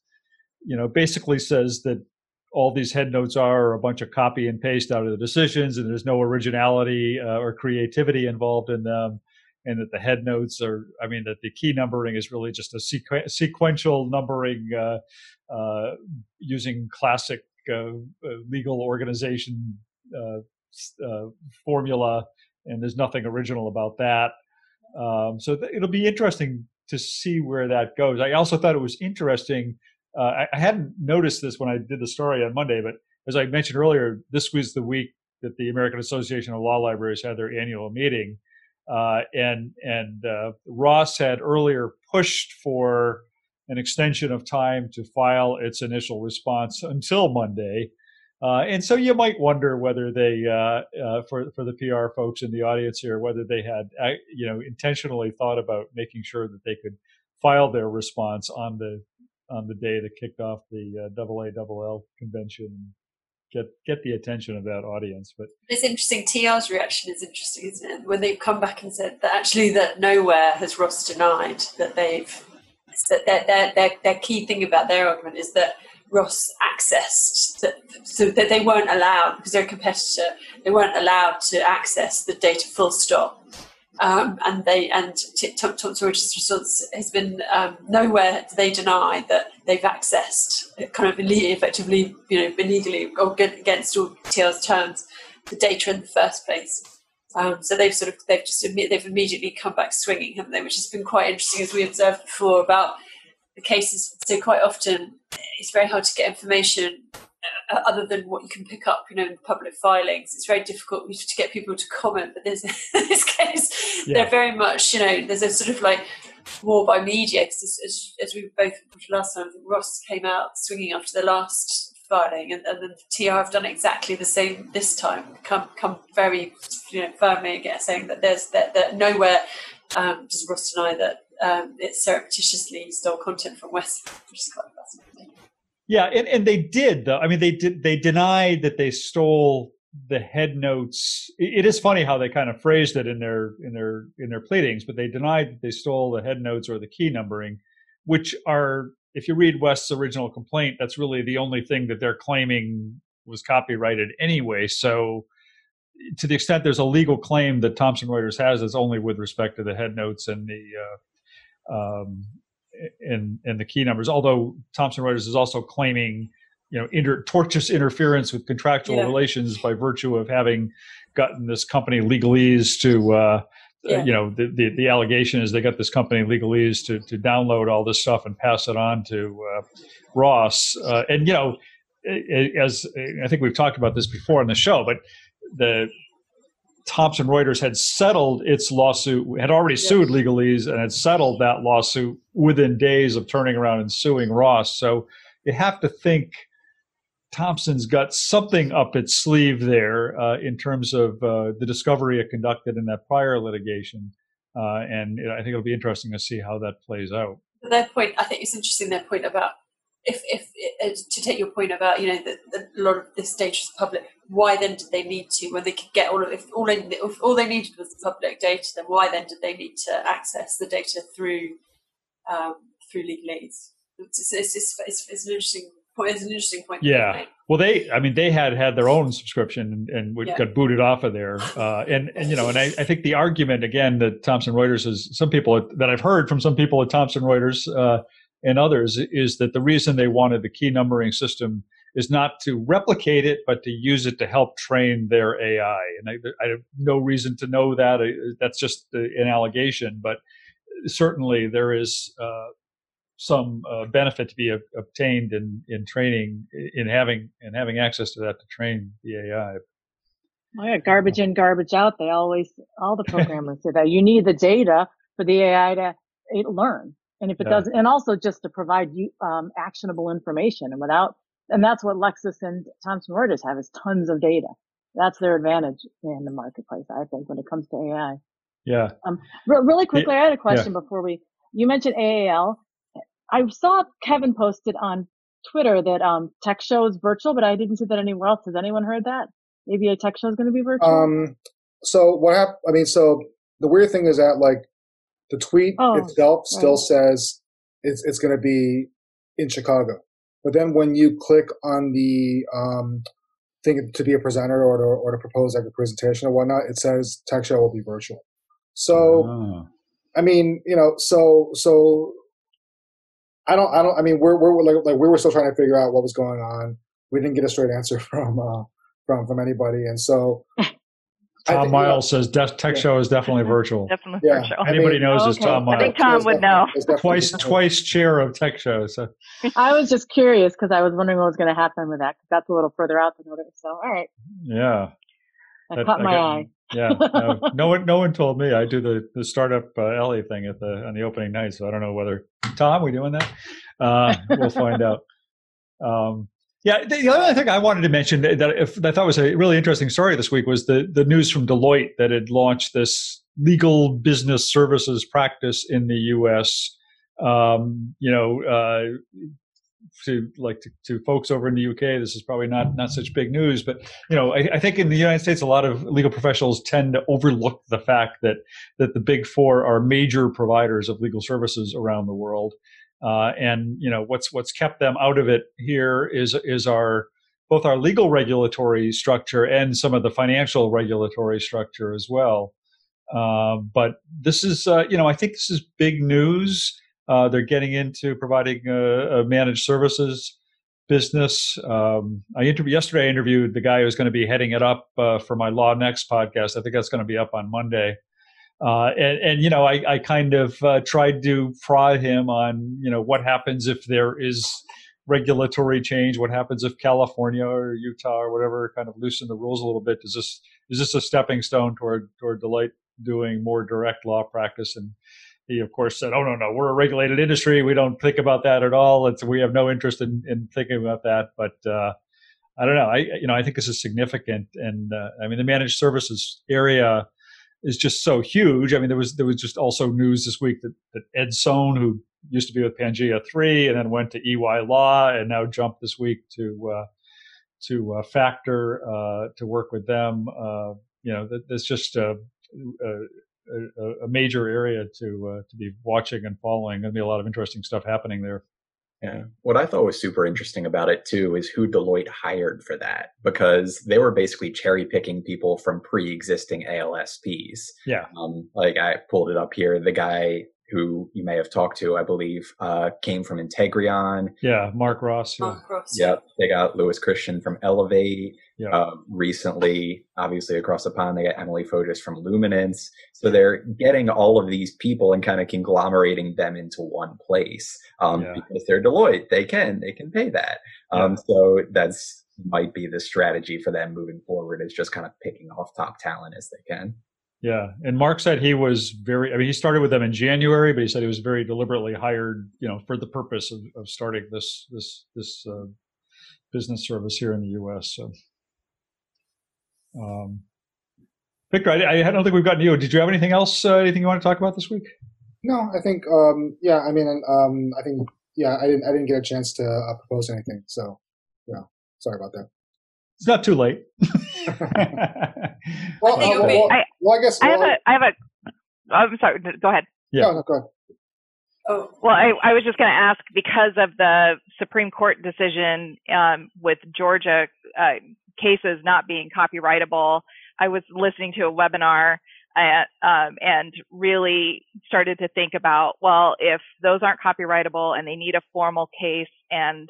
basically says that all these head notes are a bunch of copy and paste out of the decisions, and there's no originality or creativity involved in them. And that the head notes that the key numbering is really just a sequential numbering using classic legal organization formula and there's nothing original about that. So it'll be interesting to see where that goes. I also thought it was interesting. I hadn't noticed this when I did the story on Monday, but as I mentioned earlier, this was the week that the American Association of Law Libraries had their annual meeting. And Ross had earlier pushed for an extension of time to file its initial response until Monday. And so you might wonder whether they, for the PR folks in the audience here, whether they had, intentionally thought about making sure that they could file their response on the day that kicked off the AALL convention, get the attention of that audience. But it's interesting. TR's reaction is interesting, isn't it? When they've come back and said that actually that nowhere has Ross denied that they've, that their key thing about their argument is that Ross accessed, so that they weren't allowed, because they're a competitor, they weren't allowed to access the data full stop. And Thomson Reuters' response has been nowhere do they deny that they've accessed, kind of effectively, illegally or against all TL's terms, the data in the first place. So they've immediately come back swinging, haven't they? Which has been quite interesting, as we observed before about the cases. So quite often it's very hard to get information other than what you can pick up, in public filings. It's very difficult to get people to comment, but there's, in this case, yeah, they're very much, there's a sort of like war by media, because as we both last time, Ross came out swinging after the last filing, and then TR have done exactly the same this time, come very firmly again, saying that there's nowhere does Ross deny that it surreptitiously stole content from West, which is quite fascinating. Yeah, and they did, though. They denied that they stole the head notes. It is funny how they kind of phrased it in their pleadings, but they denied that they stole the head notes or the key numbering, which are, if you read West's original complaint, that's really the only thing that they're claiming was copyrighted anyway. So to the extent there's a legal claim that Thomson Reuters has, it's only with respect to the head notes and the and the key numbers, although Thomson Reuters is also claiming, tortious interference with contractual relations by virtue of having gotten this company legalese to, the allegation is they got this company legalese to download all this stuff and pass it on to Ross. As I think we've talked about this before on the show, but the Thomson Reuters had settled its lawsuit, had already sued legalese, and had settled that lawsuit within days of turning around and suing Ross. So you have to think Thompson's got something up its sleeve there in terms of the discovery it conducted in that prior litigation. And I think it'll be interesting to see how that plays out. Their point, I think it's interesting, their point about, if to take your point about, that a lot of this data is public, why then did they need to, when they could get if all they needed was the public data, then why then did they need to access the data through legalese? It's an interesting point. Yeah. Well, they had their own subscription and got booted off of there. And I think the argument again that Thomson Reuters is, some people that I've heard from some people at Thomson Reuters and others, is that the reason they wanted the key numbering system is not to replicate it, but to use it to help train their AI. And I have no reason to know that. That's just an allegation. But certainly there is some benefit to be obtained in training, in having access to that to train the AI. Well, yeah, garbage in, garbage out. All the programmers say that. You need the data for the AI to learn. And if it does, and also just to provide you actionable information, and that's what Lexis and Thomson Reuters have, is tons of data. That's their advantage in the marketplace, I think, when it comes to AI. Yeah. Really quickly, I had a question before you mentioned AAL. I saw Kevin posted on Twitter that Tech Show is virtual, but I didn't see that anywhere else. Has anyone heard that? ABA Tech Show is going to be virtual? So what happened? So the weird thing is that the tweet itself still says it's going to be in Chicago. But then when you click on the thing to be a presenter or to propose a presentation or whatnot, it says Tech Show will be virtual. So, we were still trying to figure out what was going on. We didn't get a straight answer from anybody. And so Tom Miles says tech show is definitely virtual. Definitely virtual. Anybody knows is Tom Miles. I think Tom would know. Twice chair of tech shows. So. I was just curious because I was wondering what was going to happen with that because that's a little further out than others. So, all right. Yeah. That caught my eye. Yeah. No one told me. I do the startup LA thing at on the opening night, so I don't know whether Tom, we doing that? We'll find out. Yeah, the other thing I wanted to mention that I thought was a really interesting story this week was the news from Deloitte that had launched this legal business services practice in the U.S. To folks over in the UK, this is probably not such big news, but I think in the United States, a lot of legal professionals tend to overlook the fact that the big four are major providers of legal services around the world. What's kept them out of it here is both our legal regulatory structure and some of the financial regulatory structure as well. But this is, I think this is big news. They're getting into providing a managed services business. Yesterday I interviewed the guy who's going to be heading it up for my Law Next podcast. I think that's going to be up on Monday. I kind of tried to prod him on, what happens if there is regulatory change? What happens if California or Utah or whatever kind of loosen the rules a little bit? Is this a stepping stone toward Deloitte doing more direct law practice? And he, of course, said, oh, no, we're a regulated industry. We don't think about that at all. We have no interest in thinking about that. But I don't know. I think this is significant. And the managed services area is just so huge. I mean, there was just also news this week that Ed Sohn, who used to be with Pangea 3 and then went to EY Law and now jumped this week to Factor to work with them. That's just a major area to be watching and following. There'll be a lot of interesting stuff happening there. Yeah. What I thought was super interesting about it too is who Deloitte hired for that, because they were basically cherry picking people from pre-existing ALSPs. Yeah. I pulled it up here. The guy who you may have talked to, I believe, came from Integrion. Yeah, Mark Ross. Yeah. Yep. They got Louis Christian from Elevate. Yep. Recently, obviously across the pond, they got Emily Fotis from Luminance. So they're getting all of these people and kind of conglomerating them into one place because they're Deloitte. They can pay that. So that's might be the strategy for them moving forward, is just kind of picking off top talent as they can. Yeah. And Mark said he was he started with them in January, but he said he was very deliberately hired, for the purpose of starting this business service here in the U.S. So, Victor, I don't think we've gotten to you. Did you have anything else, anything you want to talk about this week? No, I think, I didn't get a chance to propose anything. So, sorry about that. It's not too late. Well, I guess. I'm sorry. Go ahead. Yeah. No, go ahead. Oh. Well, I was just going to ask, because of the Supreme Court decision with Georgia cases not being copyrightable, I was listening to a webinar and really started to think about, well, if those aren't copyrightable and they need a formal case and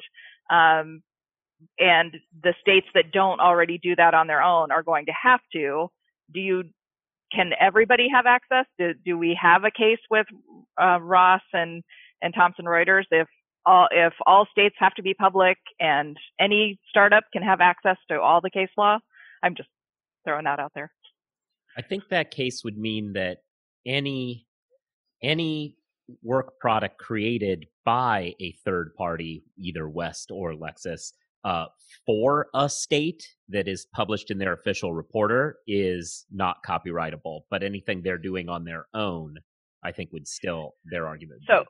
the states that don't already do that on their own are going to have to, can everybody have access? Do we have a case with Ross and Thomson Reuters if all states have to be public and any startup can have access to all the case law? I'm just throwing that out there. I think that case would mean that any work product created by a third party, either West or Lexis, for a state that is published in their official reporter is not copyrightable, but anything they're doing on their own, I think their argument. So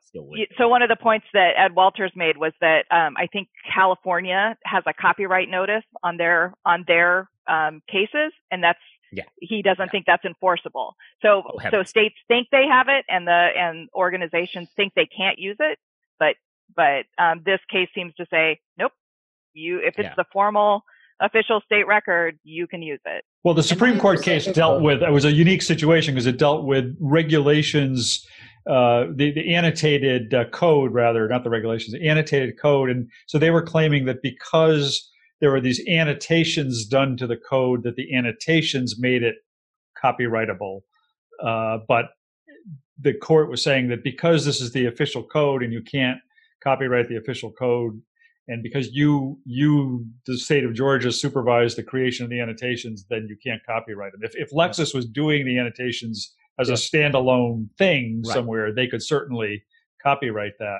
one of the points that Ed Walters made was that I think California has a copyright notice on their cases, and that's he doesn't think that's enforceable. So states think they have it, and and organizations think they can't use it, but this case seems to say nope. If it's the formal official state record, you can use it. Well, the Supreme Court case it was a unique situation because it dealt with regulations, the annotated code rather, not the regulations, the annotated code. And so they were claiming that because there were these annotations done to the code, that the annotations made it copyrightable. But the court was saying that because this is the official code and you can't copyright the official code, and because you, the state of Georgia, supervised the creation of the annotations, then you can't copyright them. If Lexis was doing the annotations as a standalone thing somewhere, they could certainly copyright that.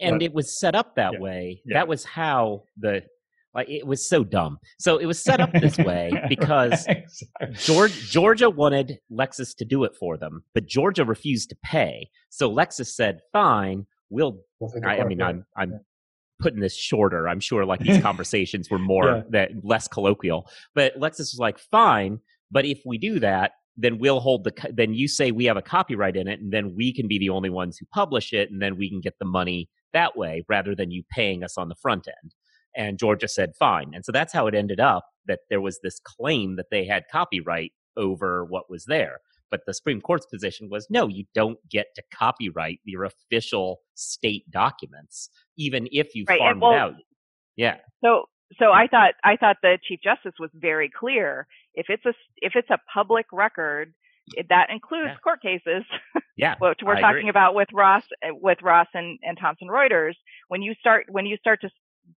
And it was set up that way. Yeah. That was how it was so dumb. So it was set up this way because Georgia wanted Lexis to do it for them, but Georgia refused to pay. So Lexis said, fine, I'm putting this shorter. I'm sure like these conversations were more less colloquial, but Lexis was like, fine, but if we do that, then we'll hold then you say we have a copyright in it, and then we can be the only ones who publish it, and then we can get the money that way rather than you paying us on the front end. And Georgia said, fine. And so that's how it ended up, that there was this claim that they had copyright over what was there. But the Supreme Court's position was, no, you don't get to copyright your official state documents, even if you farmed it out. Yeah. So I thought the Chief Justice was very clear. If it's a public record, that includes court cases. Yeah, which we're talking about with Ross and Thomson Reuters. When you start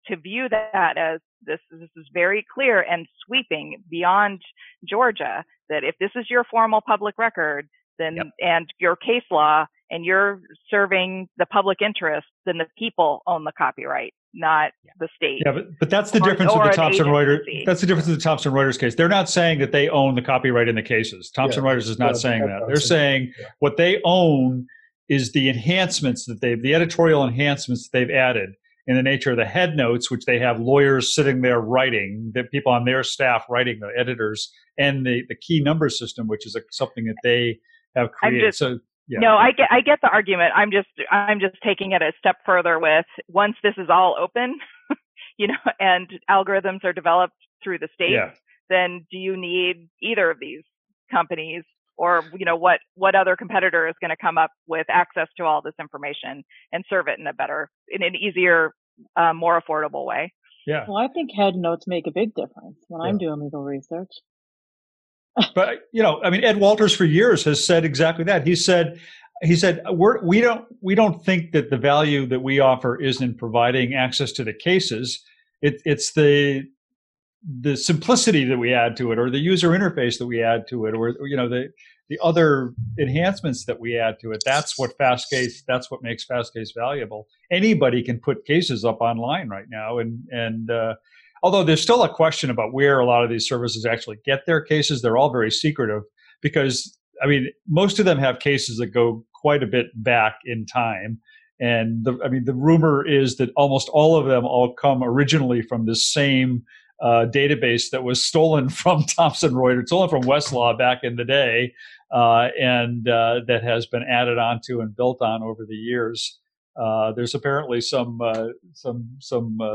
to view that as this is very clear and sweeping beyond Georgia, that if this is your formal public record, then and your case law and you're serving the public interest, then the people own the copyright, not the state. Yeah, but that's the difference with the Thomson Reuters. That's the difference with the Thomson Reuters case. They're not saying that they own the copyright in the cases. Thomson Reuters is not saying that. They're saying what they own is the enhancements that the editorial enhancements that they've added in the nature of the head notes, which they have lawyers sitting there writing, the people on their staff writing, the editors, and the key number system, which is something that they have created. Yeah. No, I get the argument. I'm just taking it a step further with, once this is all open, and algorithms are developed through the state, then do you need either of these companies, or what other competitor is going to come up with access to all this information and serve it in an easier, more affordable way? Yeah. Well, I think head notes make a big difference when I'm doing legal research. But, Ed Walters for years has said exactly that. He said, we don't think that the value that we offer is in providing access to the cases. It's the simplicity that we add to it, or the user interface that we add to it, or, the other enhancements that we add to it. That's what makes FastCase valuable. Anybody can put cases up online right now. Although there's still a question about where a lot of these services actually get their cases. They're all very secretive because, most of them have cases that go quite a bit back in time. And the rumor is that almost all of them all come originally from this same database that was stolen from Thomson Reuters, stolen from Westlaw back in the day, and that has been added onto and built on over the years. There's apparently some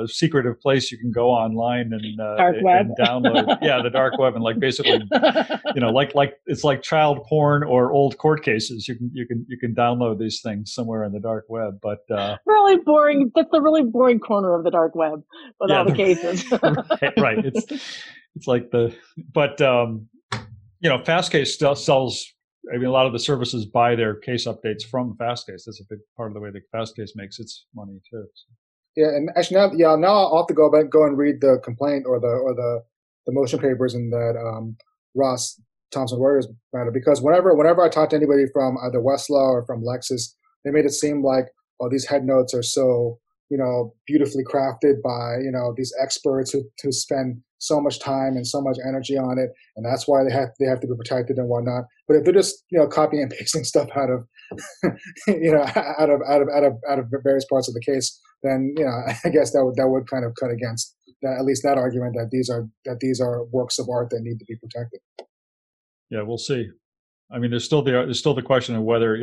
secretive place you can go online and download. The dark web, and basically, like it's like child porn or old court cases. You can download these things somewhere in the dark web. But really boring. That's the really boring corner of the dark web with all the cases. Right. It's like FastCase still sells. A lot of the services buy their case updates from FastCase. That's a big part of the way that FastCase makes its money too. So. Yeah, and actually now I'll have to go and read the complaint or the motion papers in that Ross Thomson Reuters matter, because whenever I talk to anybody from either Westlaw or from Lexis, they made it seem like, oh, these head notes are so beautifully crafted by these experts who spend so much time and so much energy on it, and that's why they have to be protected and whatnot. But if they're just copying and pasting stuff out of various parts of the case, then I guess that would kind of cut against that, at least that argument that these are works of art that need to be protected. Yeah, we'll see. There's still the question of whether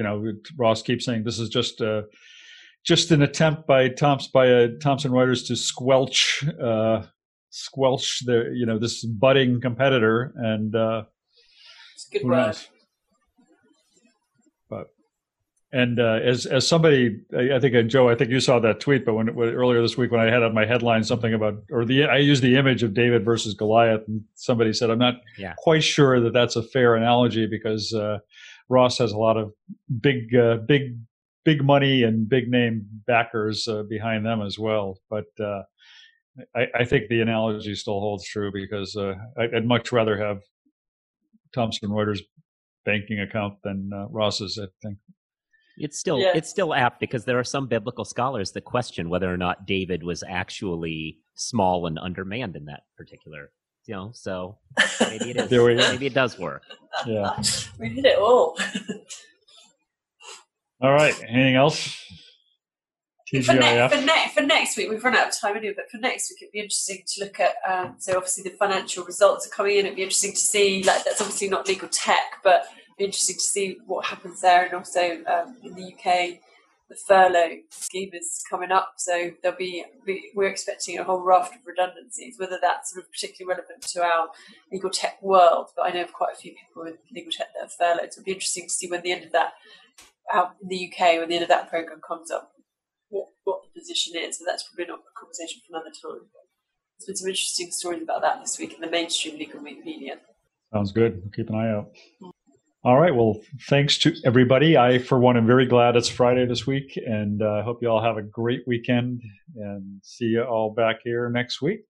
Ross keeps saying this is just an attempt by Thomson Reuters to squelch the this budding competitor, and it's a good run. But And as somebody, I think, Joe, I think you saw that tweet, but when earlier this week when I had on my headline something about, I used the image of David versus Goliath, and somebody said, I'm not quite sure that that's a fair analogy because Ross has a lot of big money and big name backers behind them as well. But I think the analogy still holds true because I'd much rather have Thomson Reuters' banking account than Ross's, I think. It's still apt because there are some biblical scholars that question whether or not David was actually small and undermanned in that particular, so maybe it is. Maybe it does work. Yeah. We did it all. All right. Anything else? TGIF. For next week, we've run out of time anyway, but for next week, it'd be interesting to look at, so obviously the financial results are coming in. It'd be interesting to see, that's obviously not legal tech, but interesting to see what happens there, and also in the UK, the furlough scheme is coming up, so there'll be we're expecting a whole raft of redundancies. Whether that's sort of particularly relevant to our legal tech world, but I know of quite a few people in legal tech that are furloughed. So it'll be interesting to see when the end of that out in the UK, when the end of that program comes up, what the position is. So that's probably not a conversation for another time. There's been some interesting stories about that this week in the mainstream legal media. Sounds good. We'll keep an eye out. All right. Well, thanks to everybody. I, for one, am very glad it's Friday this week, and I hope you all have a great weekend and see you all back here next week.